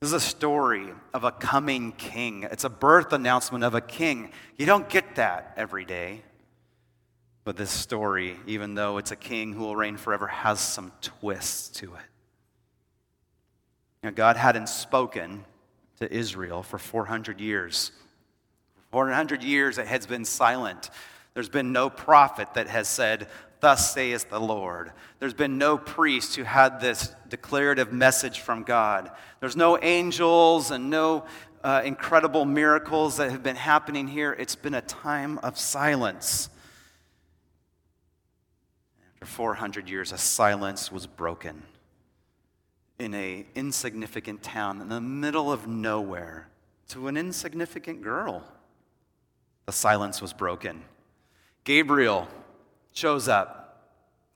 This is a story of a coming king. It's a birth announcement of a king. You don't get that every day. But this story, even though it's a king who will reign forever, has some twists to it. Now, God hadn't spoken to Israel for 400 years. For 400 years, it has been silent. There's been no prophet that has said, "Thus saith the Lord." There's been no priest who had this declarative message from God. There's no angels and no incredible miracles that have been happening here. It's been a time of silence. After 400 years, a silence was broken in an insignificant town in the middle of nowhere to an insignificant girl. The silence was broken. Gabriel shows up.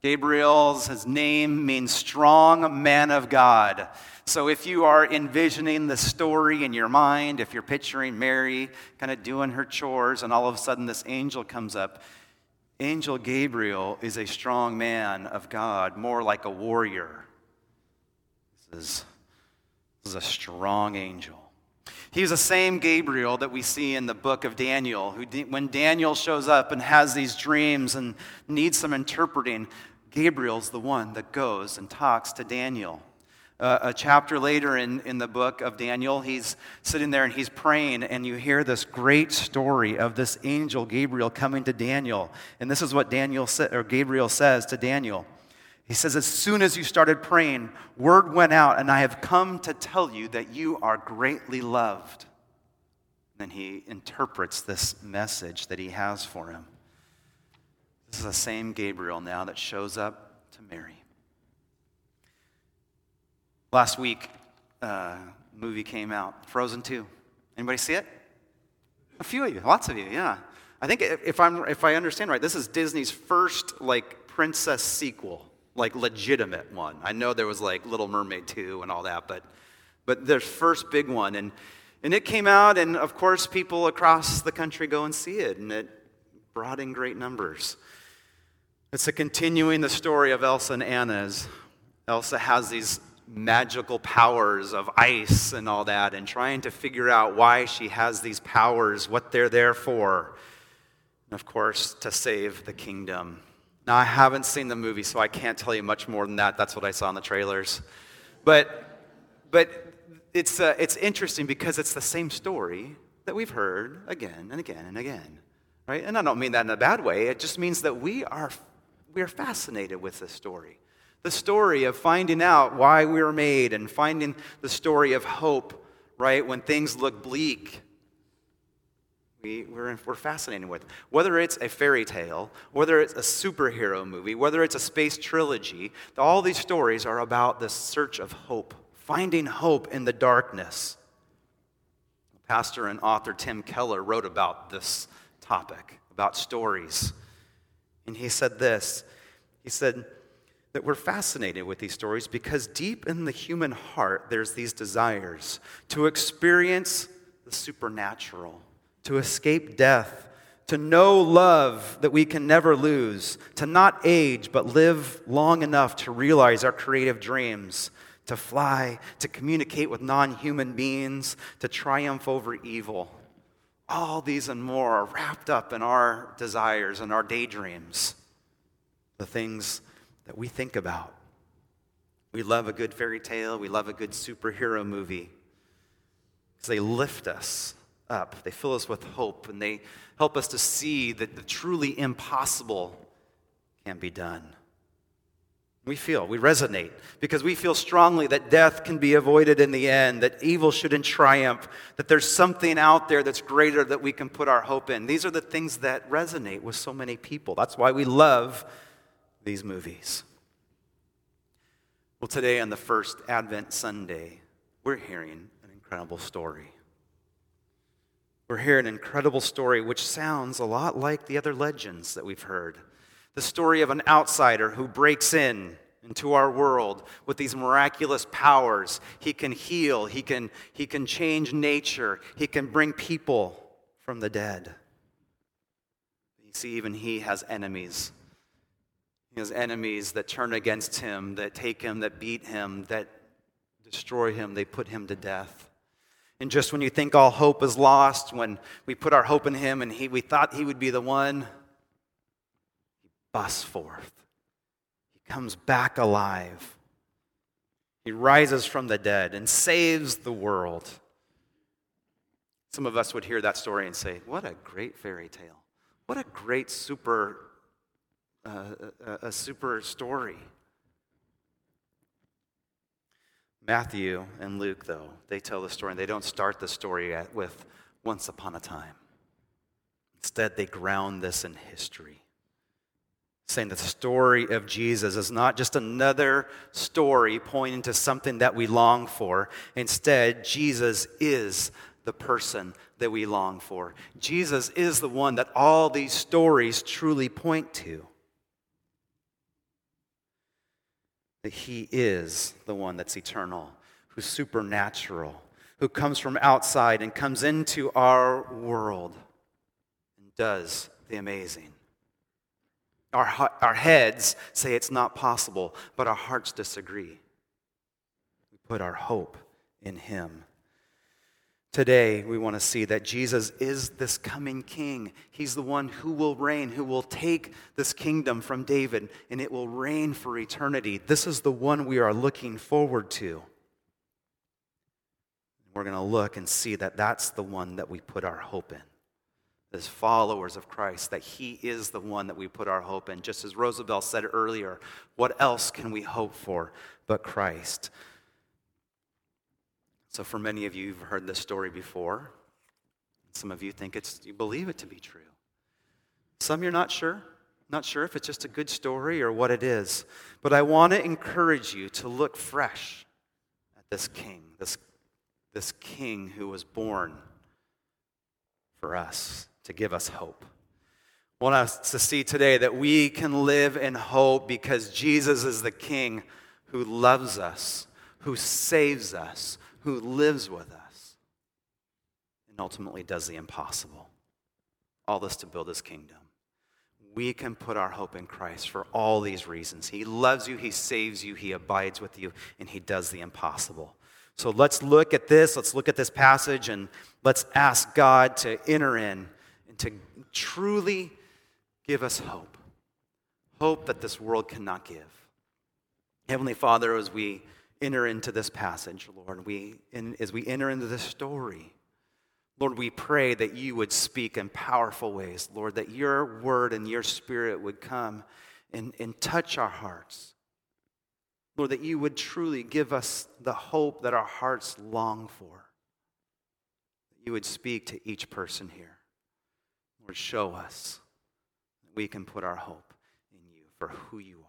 Gabriel's, his name means strong man of God. So if you are envisioning the story in your mind, if you're picturing Mary kind of doing her chores and all of a sudden this angel comes up, Angel Gabriel is a strong man of God, more like a warrior. This is a strong angel. He's the same Gabriel that we see in the book of Daniel, who, when Daniel shows up and has these dreams and needs some interpreting, Gabriel's the one that goes and talks to Daniel. A chapter later in the book of Daniel, he's sitting there and he's praying, and you hear this great story of this angel Gabriel coming to Daniel. And this is what Gabriel says to Daniel. He says, "As soon as you started praying, word went out, and I have come to tell you that you are greatly loved." Then he interprets this message that he has for him. This is the same Gabriel now that shows up to Mary. Last week, a movie came out, Frozen 2. Anybody see it? A few of you, lots of you, yeah. I think if I understand right, this is Disney's first like princess sequel. Like legitimate one. I know there was like Little Mermaid 2 and all that, but their first big one, and it came out, and of course people across the country go and see it, and it brought in great numbers. It's a continuing the story of Elsa and Anna's. Elsa has these magical powers of ice and all that, and trying to figure out why she has these powers, what they're there for, and of course to save the kingdom. Now, I haven't seen the movie, so I can't tell you much more than that. That's what I saw in the trailers. But it's interesting because it's the same story that we've heard again and again and again, right? And I don't mean that in a bad way. It just means that we are fascinated with this story. The story of finding out why we were made and finding the story of hope, right? When things look bleak, We're fascinated with. Whether it's a fairy tale, whether it's a superhero movie, whether it's a space trilogy, all these stories are about this search of hope, finding hope in the darkness. Pastor and author Tim Keller wrote about this topic, about stories. And he said this. He said that we're fascinated with these stories because deep in the human heart, there's these desires to experience the supernatural, to escape death, to know love that we can never lose, to not age but live long enough to realize our creative dreams, to fly, to communicate with non-human beings, to triumph over evil. All these and more are wrapped up in our desires and our daydreams, the things that we think about. We love a good fairy tale, we love a good superhero movie, because they lift us up. They fill us with hope, and they help us to see that the truly impossible can be done. We resonate, because we feel strongly that death can be avoided in the end, that evil shouldn't triumph, that there's something out there that's greater that we can put our hope in. These are the things that resonate with so many people. That's why we love these movies. Well, today on the first Advent Sunday, we're hearing an incredible story. We're hearing an incredible story which sounds a lot like the other legends that we've heard. The story of an outsider who breaks in into our world with these miraculous powers. He can heal, he can change nature, he can bring people from the dead. You see, even he has enemies. He has enemies that turn against him, that take him, that beat him, that destroy him, they put him to death. And just when you think all hope is lost, when we put our hope in him and we thought he would be the one, he busts forth. He comes back alive. He rises from the dead and saves the world. Some of us would hear that story and say, what a great fairy tale. What a great super story. Matthew and Luke, though, they tell the story, and they don't start the story with once upon a time. Instead, they ground this in history, saying that the story of Jesus is not just another story pointing to something that we long for. Instead, Jesus is the person that we long for. Jesus is the one that all these stories truly point to. That he is the one that's eternal, who's supernatural, who comes from outside and comes into our world and does the amazing. Our heads say it's not possible, but our hearts disagree. We put our hope in him. Today, we want to see that Jesus is this coming king. He's the one who will reign, who will take this kingdom from David, and it will reign for eternity. This is the one we are looking forward to. We're going to look and see that that's the one that we put our hope in. As followers of Christ, that he is the one that we put our hope in. Just as Roosevelt said earlier, what else can we hope for but Christ? So for many of you, you've heard this story before. Some of you think you believe it to be true. Some you're not sure if it's just a good story or what it is. But I want to encourage you to look fresh at this king, this king who was born for us to give us hope. I want us to see today that we can live in hope because Jesus is the king who loves us, who saves us, who lives with us, and ultimately does the impossible. All this to build his kingdom. We can put our hope in Christ for all these reasons. He loves you, he saves you, he abides with you, and he does the impossible. So let's look at this. Let's look at this passage, and let's ask God to enter in and to truly give us hope. Hope that this world cannot give. Heavenly Father, as we enter into this passage, Lord, as we enter into this story, Lord, we pray that you would speak in powerful ways, Lord, that your word and your spirit would come and touch our hearts. Lord, that you would truly give us the hope that our hearts long for. You would speak to each person here. Lord, show us that we can put our hope in you for who you are.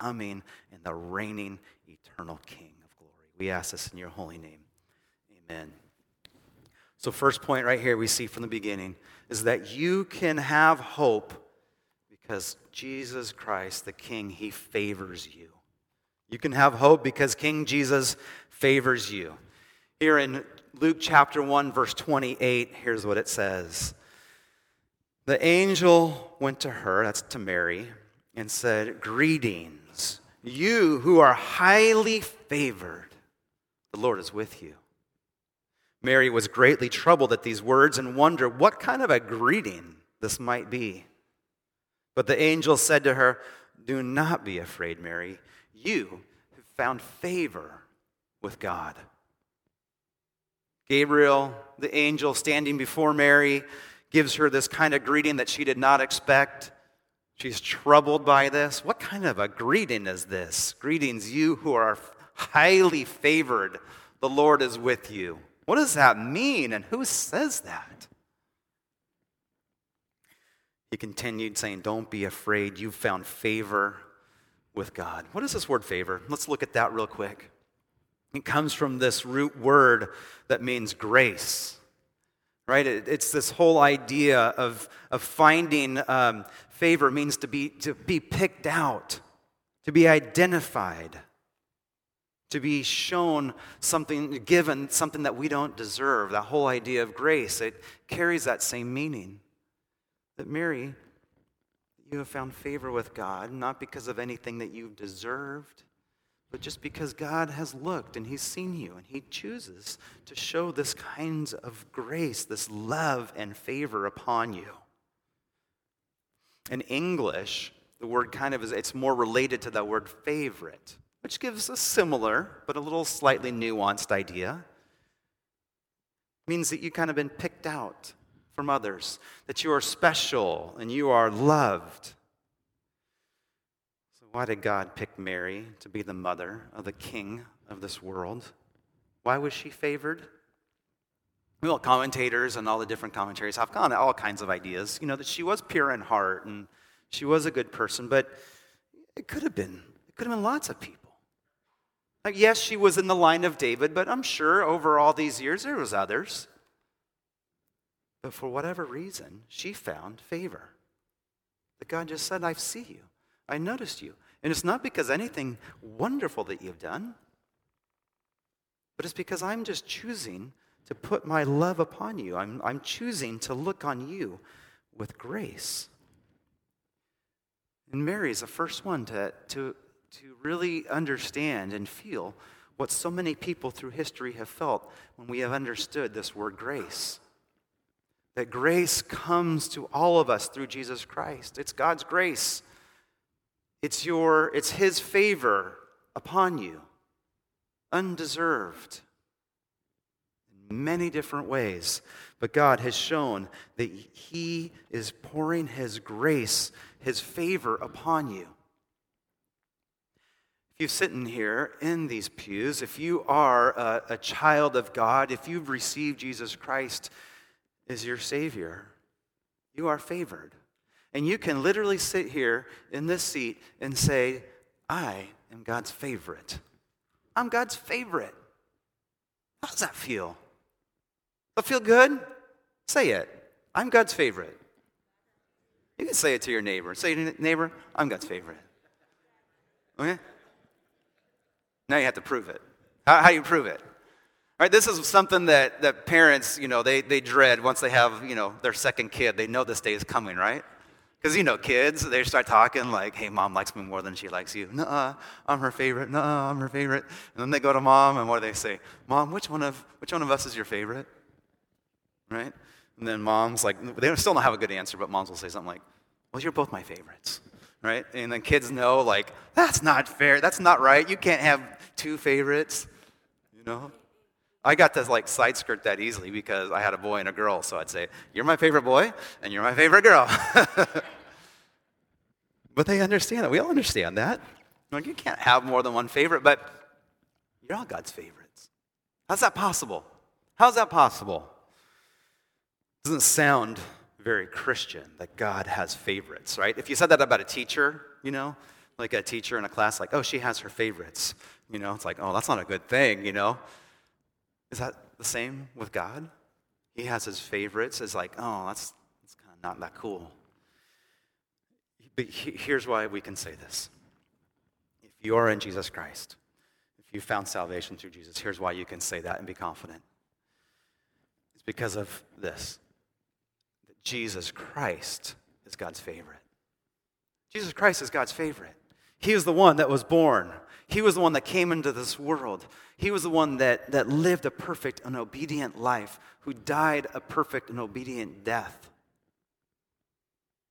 Coming and the reigning eternal King of glory. We ask this in your holy name. Amen. So first point right here we see from the beginning is that you can have hope because Jesus Christ, the King, he favors you. You can have hope because King Jesus favors you. Here in Luke chapter 1, verse 28, here's what it says. The angel went to her, that's to Mary, and said, "Greetings, you who are highly favored. The Lord is with you." Mary was greatly troubled at these words and wondered what kind of a greeting this might be. But the angel said to her, "Do not be afraid, Mary. You have found favor with God." Gabriel, the angel standing before Mary, gives her this kind of greeting that she did not expect. She's troubled by this. What kind of a greeting is this? "Greetings, you who are highly favored. The Lord is with you." What does that mean, and who says that? He continued saying, "Don't be afraid. You've found favor with God." What is this word favor? Let's look at that real quick. It comes from this root word that means grace. Right? It's this whole idea of finding favor means to be picked out, to be identified, to be shown something, given something that we don't deserve. That whole idea of grace, it carries that same meaning. That Mary, you have found favor with God, not because of anything that you've deserved, but just because God has looked and he's seen you and he chooses to show this kinds of grace, this love and favor upon you. In English, the word kind of is, it's more related to that word favorite, which gives a similar but a little slightly nuanced idea. It means that you've kind of been picked out from others, that you are special and you are loved. So why did God pick Mary to be the mother of the king of this world? Why was she favored? Well, commentators and all the different commentaries have gone all kinds of ideas, you know, that she was pure in heart and she was a good person, but it could have been lots of people. Like, yes, she was in the line of David, but I'm sure over all these years there was others. But for whatever reason, she found favor. That God just said, I see you. I noticed you. And it's not because anything wonderful that you've done, but it's because I'm just choosing to put my love upon you. I'm choosing to look on you with grace. And Mary's the first one to really understand and feel what so many people through history have felt when we have understood this word grace. That grace comes to all of us through Jesus Christ. It's God's grace. It's his favor upon you, undeserved, in many different ways. But God has shown that he is pouring his grace, his favor upon you. If you're sitting here in these pews, if you are a child of God, if you've received Jesus Christ as your Savior, you are favored. And you can literally sit here in this seat and say, I am God's favorite. I'm God's favorite. How does that feel? Does it feel good? Say it. I'm God's favorite. You can say it to your neighbor. Say to your neighbor, I'm God's favorite. Okay? Now you have to prove it. How do you prove it? All right, this is something that parents, you know, they dread once they have, you know, their second kid. They know this day is coming, right? Because, you know, kids, they start talking like, hey, mom likes me more than she likes you. Nuh-uh, I'm her favorite. Nuh-uh, I'm her favorite. And then they go to mom, and what do they say? Mom, which one of us is your favorite? Right? And then mom's like, they still don't have a good answer, but moms will say something like, well, you're both my favorites. Right? And then kids know, like, that's not fair. That's not right. You can't have two favorites, you know? I got to, like, side skirt that easily because I had a boy and a girl, so I'd say, you're my favorite boy, and you're my favorite girl. But they understand that. We all understand that. Like, you can't have more than one favorite, but you're all God's favorites. How's that possible? How's that possible? It doesn't sound very Christian that God has favorites, right? If you said that about a teacher, you know, like a teacher in a class, like, oh, she has her favorites, you know, it's like, oh, that's not a good thing, you know. Is that the same with God? He has his favorites. It's like, oh, that's kind of not that cool. But here's why we can say this. If you are in Jesus Christ, if you found salvation through Jesus, here's why you can say that and be confident. It's because of this. That Jesus Christ is God's favorite. Jesus Christ is God's favorite. He is the one that was born. He was the one that came into this world. He was the one that lived a perfect and obedient life, who died a perfect and obedient death,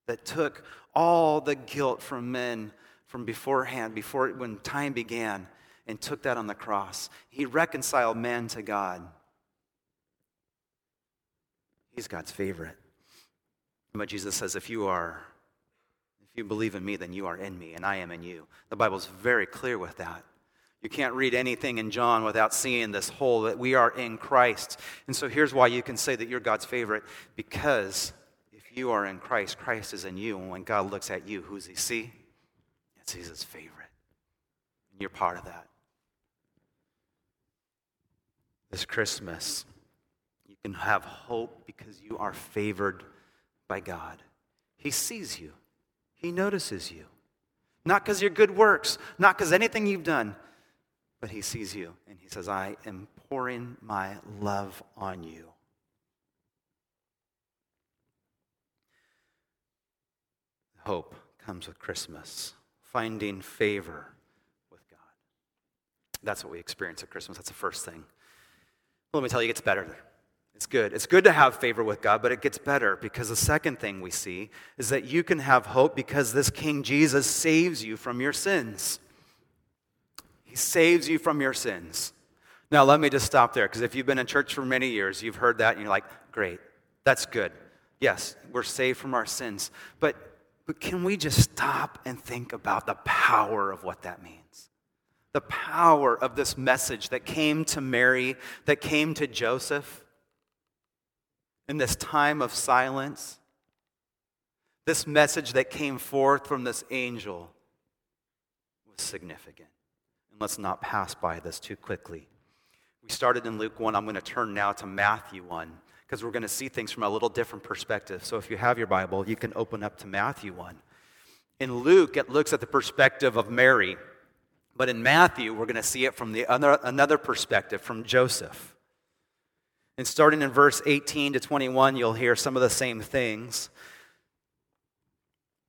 that took all the guilt from men from beforehand, before when time began, and took that on the cross. He reconciled man to God. He's God's favorite. But Jesus says, if you believe in me, then you are in me, and I am in you. The Bible's very clear with that. You can't read anything in John without seeing this whole, that we are in Christ. And so here's why you can say that you're God's favorite, because if you are in Christ, Christ is in you. And when God looks at you, who does he see? It's his favorite. And you're part of that. This Christmas, you can have hope because you are favored by God. He sees you. He notices you, not because your good works, not because anything you've done, but he sees you, and he says, I am pouring my love on you. Hope comes with Christmas, finding favor with God. That's what we experience at Christmas. That's the first thing. Well, let me tell you, it gets better. It's good. It's good to have favor with God, but it gets better because the second thing we see is that you can have hope because this King Jesus saves you from your sins. He saves you from your sins. Now, let me just stop there, because if you've been in church for many years, you've heard that, and you're like, great, that's good. Yes, we're saved from our sins. But can we just stop and think about the power of what that means? The power of this message that came to Mary, that came to Joseph in this time of silence. This message that came forth from this angel was significant. And let's not pass by this too quickly. We started in Luke 1. I'm going to turn now to Matthew 1, because we're going to see things from a little different perspective. So if you have your Bible, you can open up to Matthew 1. In Luke, it looks at the perspective of Mary. But in Matthew, we're going to see it from the another perspective, from Joseph. And starting in verse 18 to 21, you'll hear some of the same things,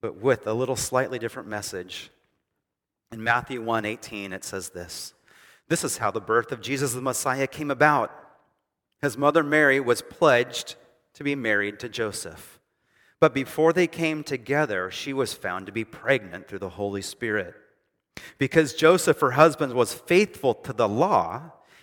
but with a little slightly different message. In Matthew 1:18, it says this. This is how the birth of Jesus the Messiah came about. His mother Mary was pledged to be married to Joseph. But before they came together, she was found to be pregnant through the Holy Spirit. Because Joseph, her husband, was faithful to the law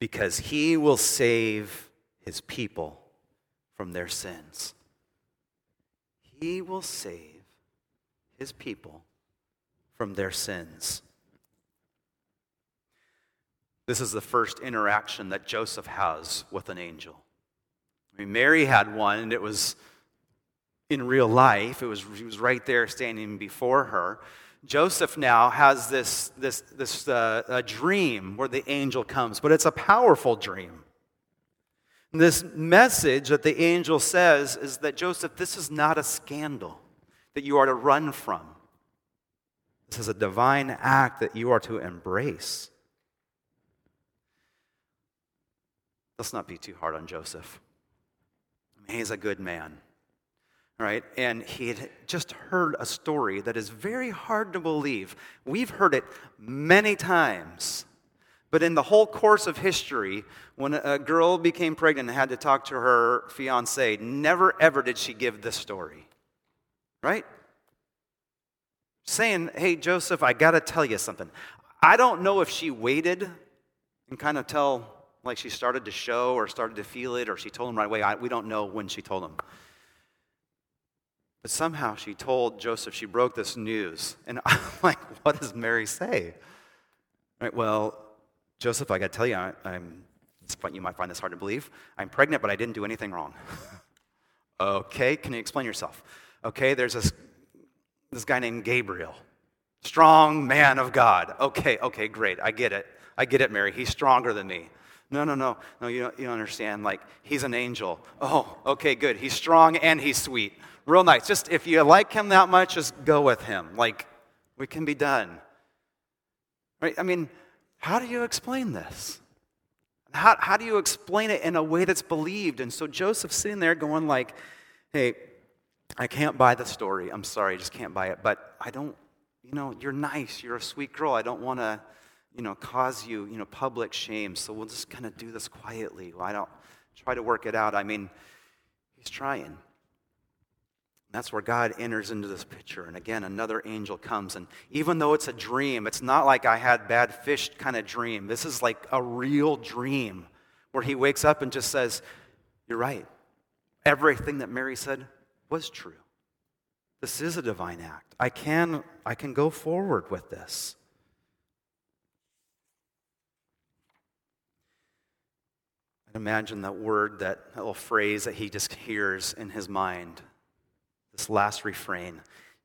Because he will save his people from their sins. He will save his people from their sins. This is the first interaction that Joseph has with an angel. I mean, Mary had one, and it was in real life. He was right there standing before her. Joseph now has this dream where the angel comes, but it's a powerful dream. And this message that the angel says is that, Joseph, this is not a scandal that you are to run from. This is a divine act that you are to embrace. Let's not be too hard on Joseph. I mean, he's a good man, right? And he had just heard a story that is very hard to believe. We've heard it many times. But in the whole course of history, when a girl became pregnant and had to talk to her fiancé, never ever did she give this story. Right? Saying, hey, Joseph, I got to tell you something. I don't know if she waited and kind of tell, like she started to show or started to feel it, or she told him right away. We don't know when she told him. But somehow she told Joseph, she broke this news. And I'm like, what does Mary say? Right, well, Joseph, I got to tell you, you might find this hard to believe. I'm pregnant, but I didn't do anything wrong. Okay, can you explain yourself? Okay, there's this guy named Gabriel, strong man of God. Okay, great, I get it, Mary, he's stronger than me. No, you don't understand, like, he's an angel. Oh, okay, good, he's strong and he's sweet. Real nice, just if you like him that much, just go with him. Like, we can be done. Right, I mean, how do you explain this? How do you explain it in a way that's believed? And so Joseph's sitting there going like, hey, I can't buy the story. I'm sorry, I just can't buy it. But I don't, you're nice. You're a sweet girl. I don't want to, cause you, public shame. So we'll just kind of do this quietly. Why don't try to work it out? I mean, he's trying. That's where God enters into this picture. And again, another angel comes. And even though it's a dream, it's not like I had bad fish kind of dream. This is like a real dream where he wakes up and just says, you're right. Everything that Mary said was true. This is a divine act. I can go forward with this. I'd imagine that word, that little phrase that he just hears in his mind, this last refrain,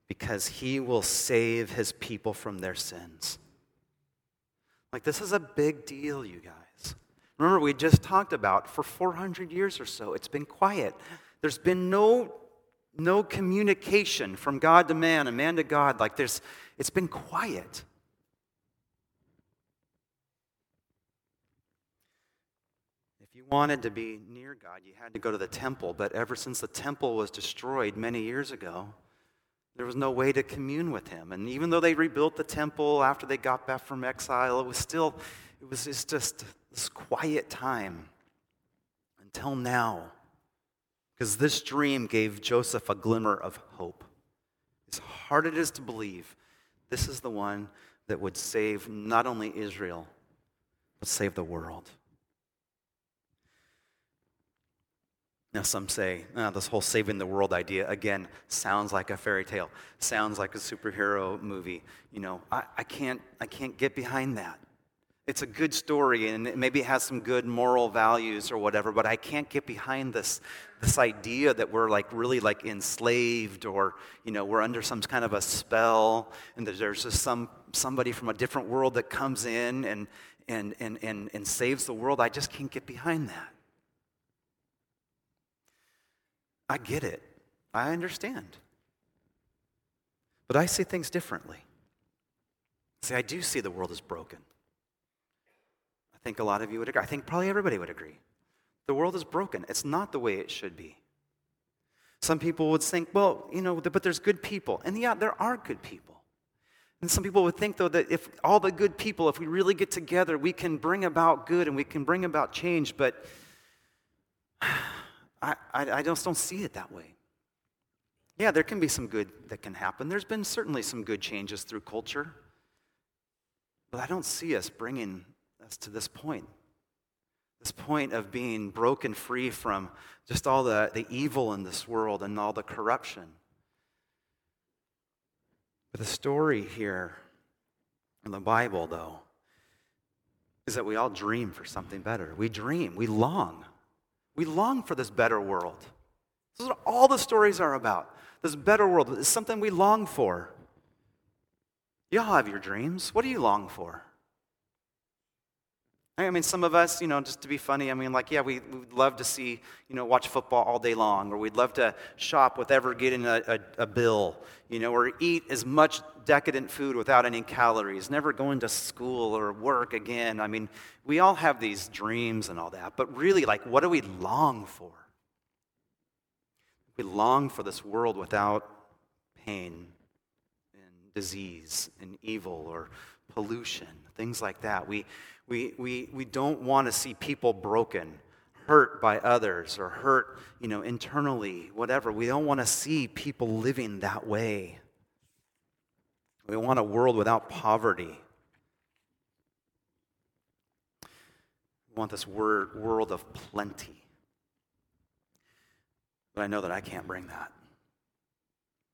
because he will save his people from their sins. Like, this is a big deal, you guys. Remember, we just talked about for 400 years or so, it's been quiet. There's been no communication from God to man and man to God. Like, it's been quiet. If you wanted to be near God, you had to go to the temple. But ever since the temple was destroyed many years ago, there was no way to commune with him. And even though they rebuilt the temple after they got back from exile, it was just this quiet time until now. Because this dream gave Joseph a glimmer of hope. As hard it is to believe, this is the one that would save not only Israel, but save the world. Now, some say, this whole saving the world idea, again, sounds like a fairy tale, sounds like a superhero movie. You know, I can't get behind that. It's a good story, and maybe it has some good moral values or whatever, but I can't get behind this idea that we're like really like enslaved, or, you know, we're under some kind of a spell, and there's just somebody from a different world that comes in and saves the world. I just can't get behind that. I get it. I understand. But I see things differently. See, I do see the world is broken. I think a lot of you would agree. I think probably everybody would agree. The world is broken. It's not the way it should be. Some people would think, well, you know, but there's good people. And yeah, there are good people. And some people would think, though, that if all the good people, if we really get together, we can bring about good and we can bring about change. But I just don't see it that way. Yeah, there can be some good that can happen. There's been certainly some good changes through culture. But I don't see us bringing us to this point of being broken free from just all the evil in this world and all the corruption. But the story here in the Bible, though, is that we all dream for something better. We dream, we long. We long for this better world. This is what all the stories are about. This better world is something we long for. You all have your dreams. What do you long for? I mean, some of us, you know, just to be funny, I mean, like, yeah, we would love to see, you know, watch football all day long, or we'd love to shop without getting a bill, you know, or eat as much decadent food without any calories, never going to school or work again. I mean, we all have these dreams and all that, but really, like, what do we long for? We long for this world without pain and disease and evil or pollution, things like that. We don't want to see people broken, hurt by others, or hurt, you know, internally, whatever. We don't want to see people living that way. We want a world without poverty. We want this world of plenty. But I know that I can't bring that.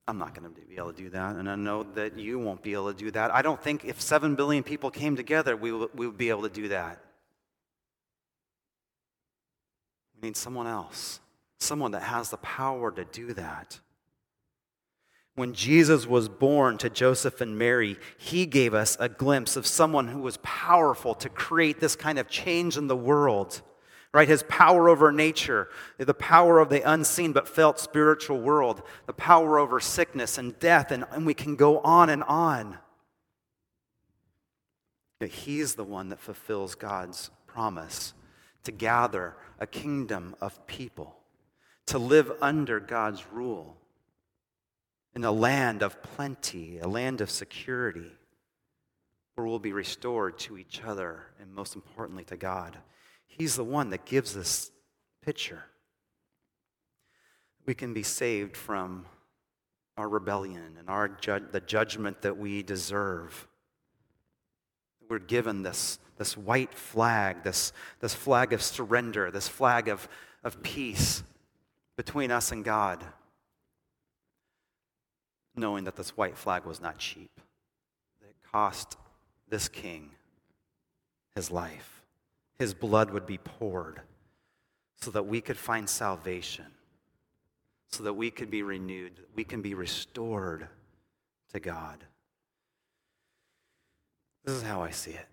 I'm not going to be able to do that, and I know that you won't be able to do that. I don't think if 7 billion people came together, we would be able to do that. We need someone else, someone that has the power to do that. When Jesus was born to Joseph and Mary, he gave us a glimpse of someone who was powerful to create this kind of change in the world. Right, his power over nature, the power of the unseen but felt spiritual world, the power over sickness and death, and we can go on and on. But he's the one that fulfills God's promise to gather a kingdom of people, to live under God's rule in a land of plenty, a land of security, where we'll be restored to each other and, most importantly, to God. He's the one that gives this picture. We can be saved from our rebellion and the judgment that we deserve. We're given this white flag, this flag of surrender, this flag of peace between us and God, knowing that this white flag was not cheap. It cost this king his life. His blood would be poured so that we could find salvation, so that we could be renewed, we can be restored to God. This is how I see it.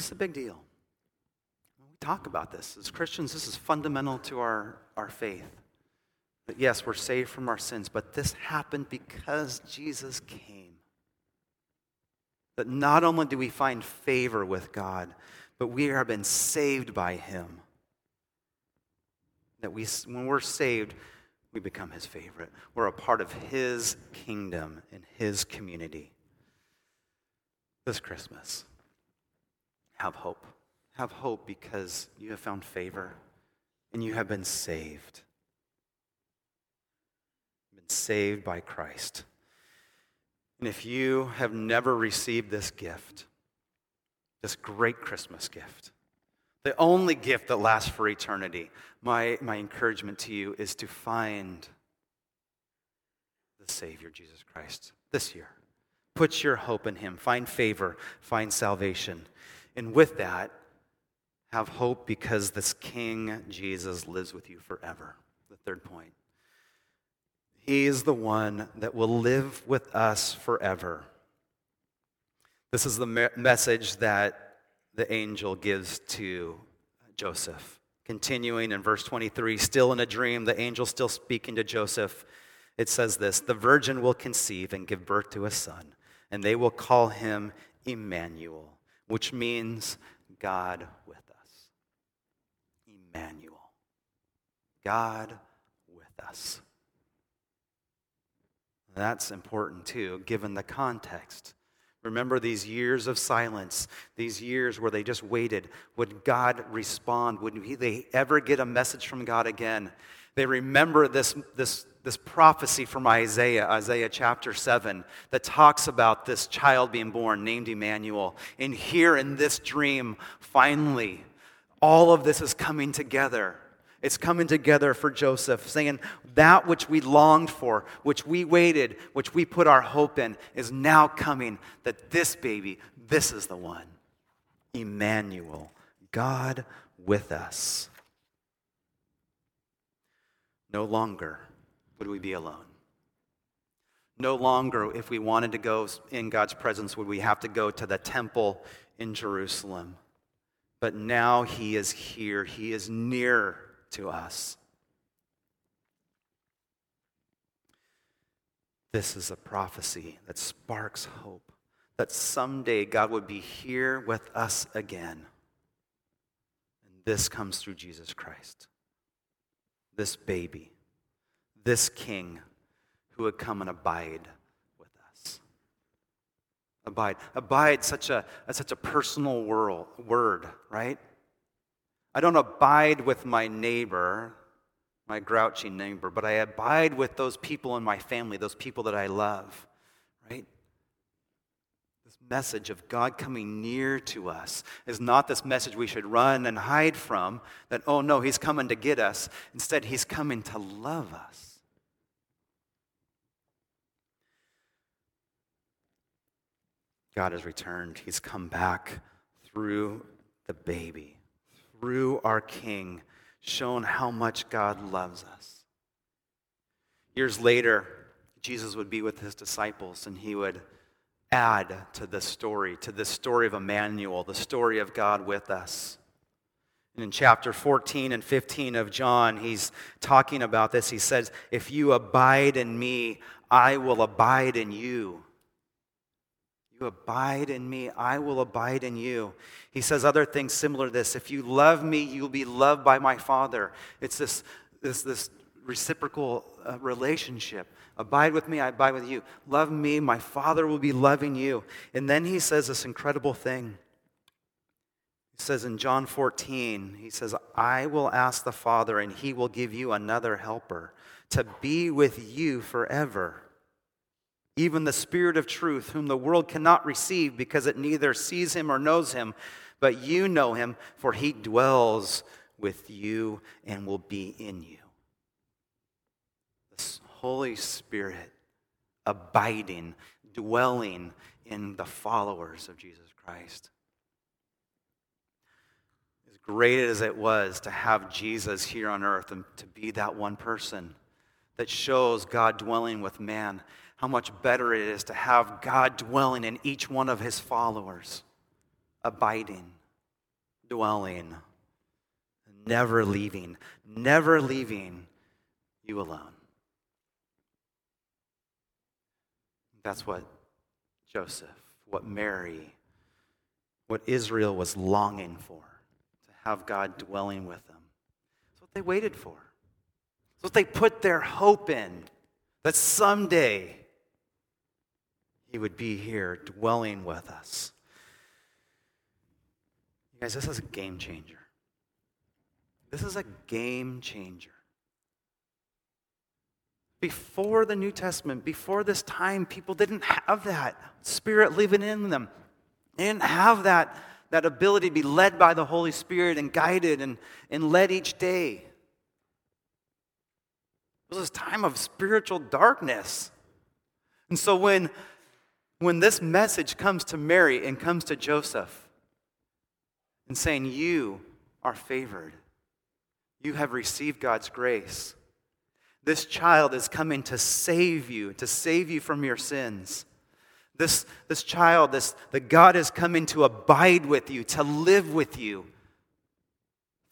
It's a big deal. We talk about this. As Christians, this is fundamental to our faith. But yes, we're saved from our sins, but this happened because Jesus came. That not only do we find favor with God, but we have been saved by him. That when we're saved, we become his favorite. We're a part of his kingdom and his community. This Christmas, have hope. Have hope because you have found favor and you have been saved. Been saved by Christ. And if you have never received this gift, this great Christmas gift, the only gift that lasts for eternity, my encouragement to you is to find the Savior, Jesus Christ, this year. Put your hope in him. Find favor. Find salvation. And with that, have hope because this King Jesus lives with you forever. The third point. He is the one that will live with us forever. This is the message that the angel gives to Joseph. Continuing in verse 23, still in a dream, the angel still speaking to Joseph. It says this, the virgin will conceive and give birth to a son, and they will call him Emmanuel, which means God with us. Emmanuel. God with us. That's important, too, given the context. Remember these years of silence, these years where they just waited. Would God respond? Would they ever get a message from God again? They remember this prophecy from Isaiah chapter 7, that talks about this child being born named Emmanuel. And here in this dream, finally, all of this is coming together. It's coming together for Joseph, saying that which we longed for, which we waited, which we put our hope in, is now coming, that this baby, this is the one. Emmanuel, God with us. No longer would we be alone. No longer, if we wanted to go in God's presence, would we have to go to the temple in Jerusalem. But now he is here. He is near to us. This is a prophecy that sparks hope that someday God would be here with us again. And this comes through Jesus Christ, this baby, this King who would come and abide with us. Abide. Abide, such a personal word, right? I don't abide with my neighbor, my grouchy neighbor, but I abide with those people in my family, those people that I love, right? This message of God coming near to us is not this message we should run and hide from, that, oh no, he's coming to get us. Instead, he's coming to love us. God has returned. He's come back through the baby. Through our King, shown how much God loves us. Years later, Jesus would be with his disciples, and he would add to this story of Emmanuel, the story of God with us. And in chapter 14 and 15 of John, he's talking about this. He says, if you abide in me, I will abide in you. Abide in me, I will abide in you. He says other things similar to this. If you love me, you'll be loved by my Father. It's this reciprocal relationship. Abide with me, I abide with you. Love me, my Father will be loving you. And then he says this incredible thing. He says in John 14, he says, I will ask the Father, and he will give you another helper to be with you forever. Even the Spirit of truth, whom the world cannot receive because it neither sees him or knows him, but you know him, for he dwells with you and will be in you. The Holy Spirit abiding, dwelling in the followers of Jesus Christ. As great as it was to have Jesus here on earth and to be that one person that shows God dwelling with man, how much better it is to have God dwelling in each one of his followers, abiding, dwelling, never leaving you alone. That's what Joseph, what Mary, what Israel was longing for, to have God dwelling with them. That's what they waited for. That's what they put their hope in, that someday he would be here dwelling with us. You guys, this is a game changer. This is a game changer. Before the New Testament, before this time, people didn't have that Spirit living in them. They didn't have that ability to be led by the Holy Spirit and guided and led each day. It was this time of spiritual darkness. And so when this message comes to Mary and comes to Joseph and saying, you are favored, you have received God's grace, this child is coming to save you from your sins. This child, the God is coming to abide with you, to live with you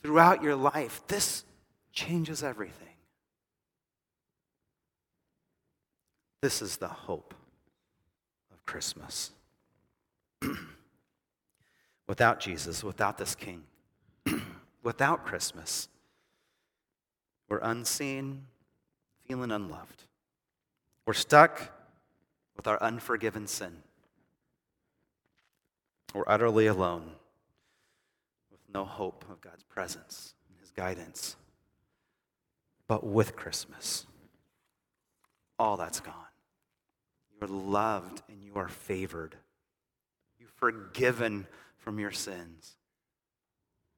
throughout your life. This changes everything. This is the hope of Christmas. Without Jesus, without this King, without Christmas, we're unseen, feeling unloved. We're stuck with our unforgiven sin. We're utterly alone with no hope of God's presence and his guidance. But with Christmas, all that's gone. You are loved and you are favored. You're forgiven from your sins.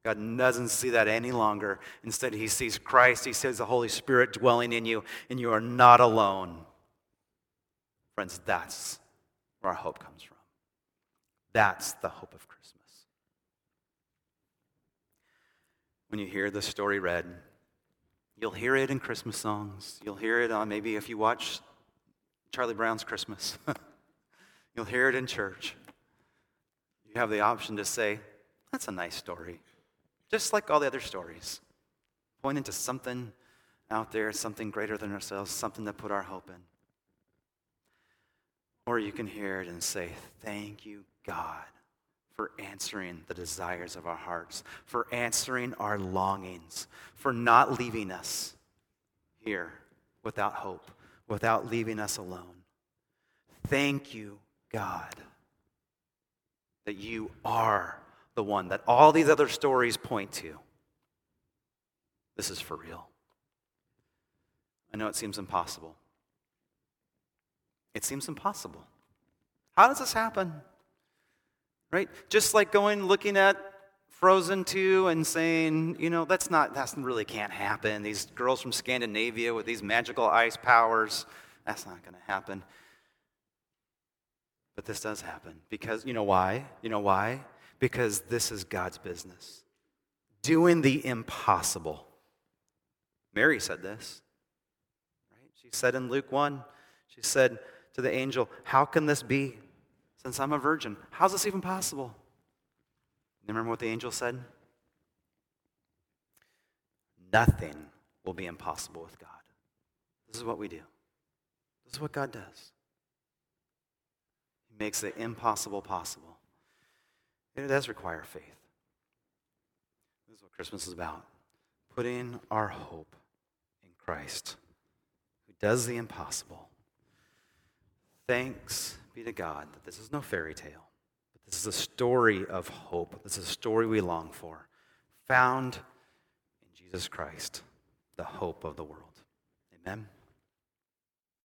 God doesn't see that any longer. Instead, he sees Christ. He sees the Holy Spirit dwelling in you, and you are not alone. Friends, that's where our hope comes from. That's the hope of Christmas. When you hear this story read, you'll hear it in Christmas songs. You'll hear it on, maybe if you watch Charlie Brown's Christmas. You'll hear it in church. You have the option to say, that's a nice story. Just like all the other stories, pointing to something out there, something greater than ourselves, something to put our hope in. Or you can hear it and say, thank you, God, for answering the desires of our hearts, for answering our longings, for not leaving us here without hope, without leaving us alone. Thank you, God, that you are the one that all these other stories point to. This is for real. I know it seems impossible. It seems impossible. How does this happen? Right? Just like looking at Frozen 2 and saying, that's really can't happen. These girls from Scandinavia with these magical ice powers, that's not going to happen. But this does happen because, you know why? Because this is God's business. Doing the impossible. Mary said this. Right? She said in Luke 1, she said to the angel, how can this be since I'm a virgin? How's this even possible? And remember what the angel said? Nothing will be impossible with God. This is what we do. This is what God does. He makes the impossible possible. It does require faith. This is what Christmas is about. Putting our hope in Christ, who does the impossible. Thanks be to God that this is no fairy tale, but this is a story of hope. This is a story we long for, found in Jesus Christ, the hope of the world. Amen.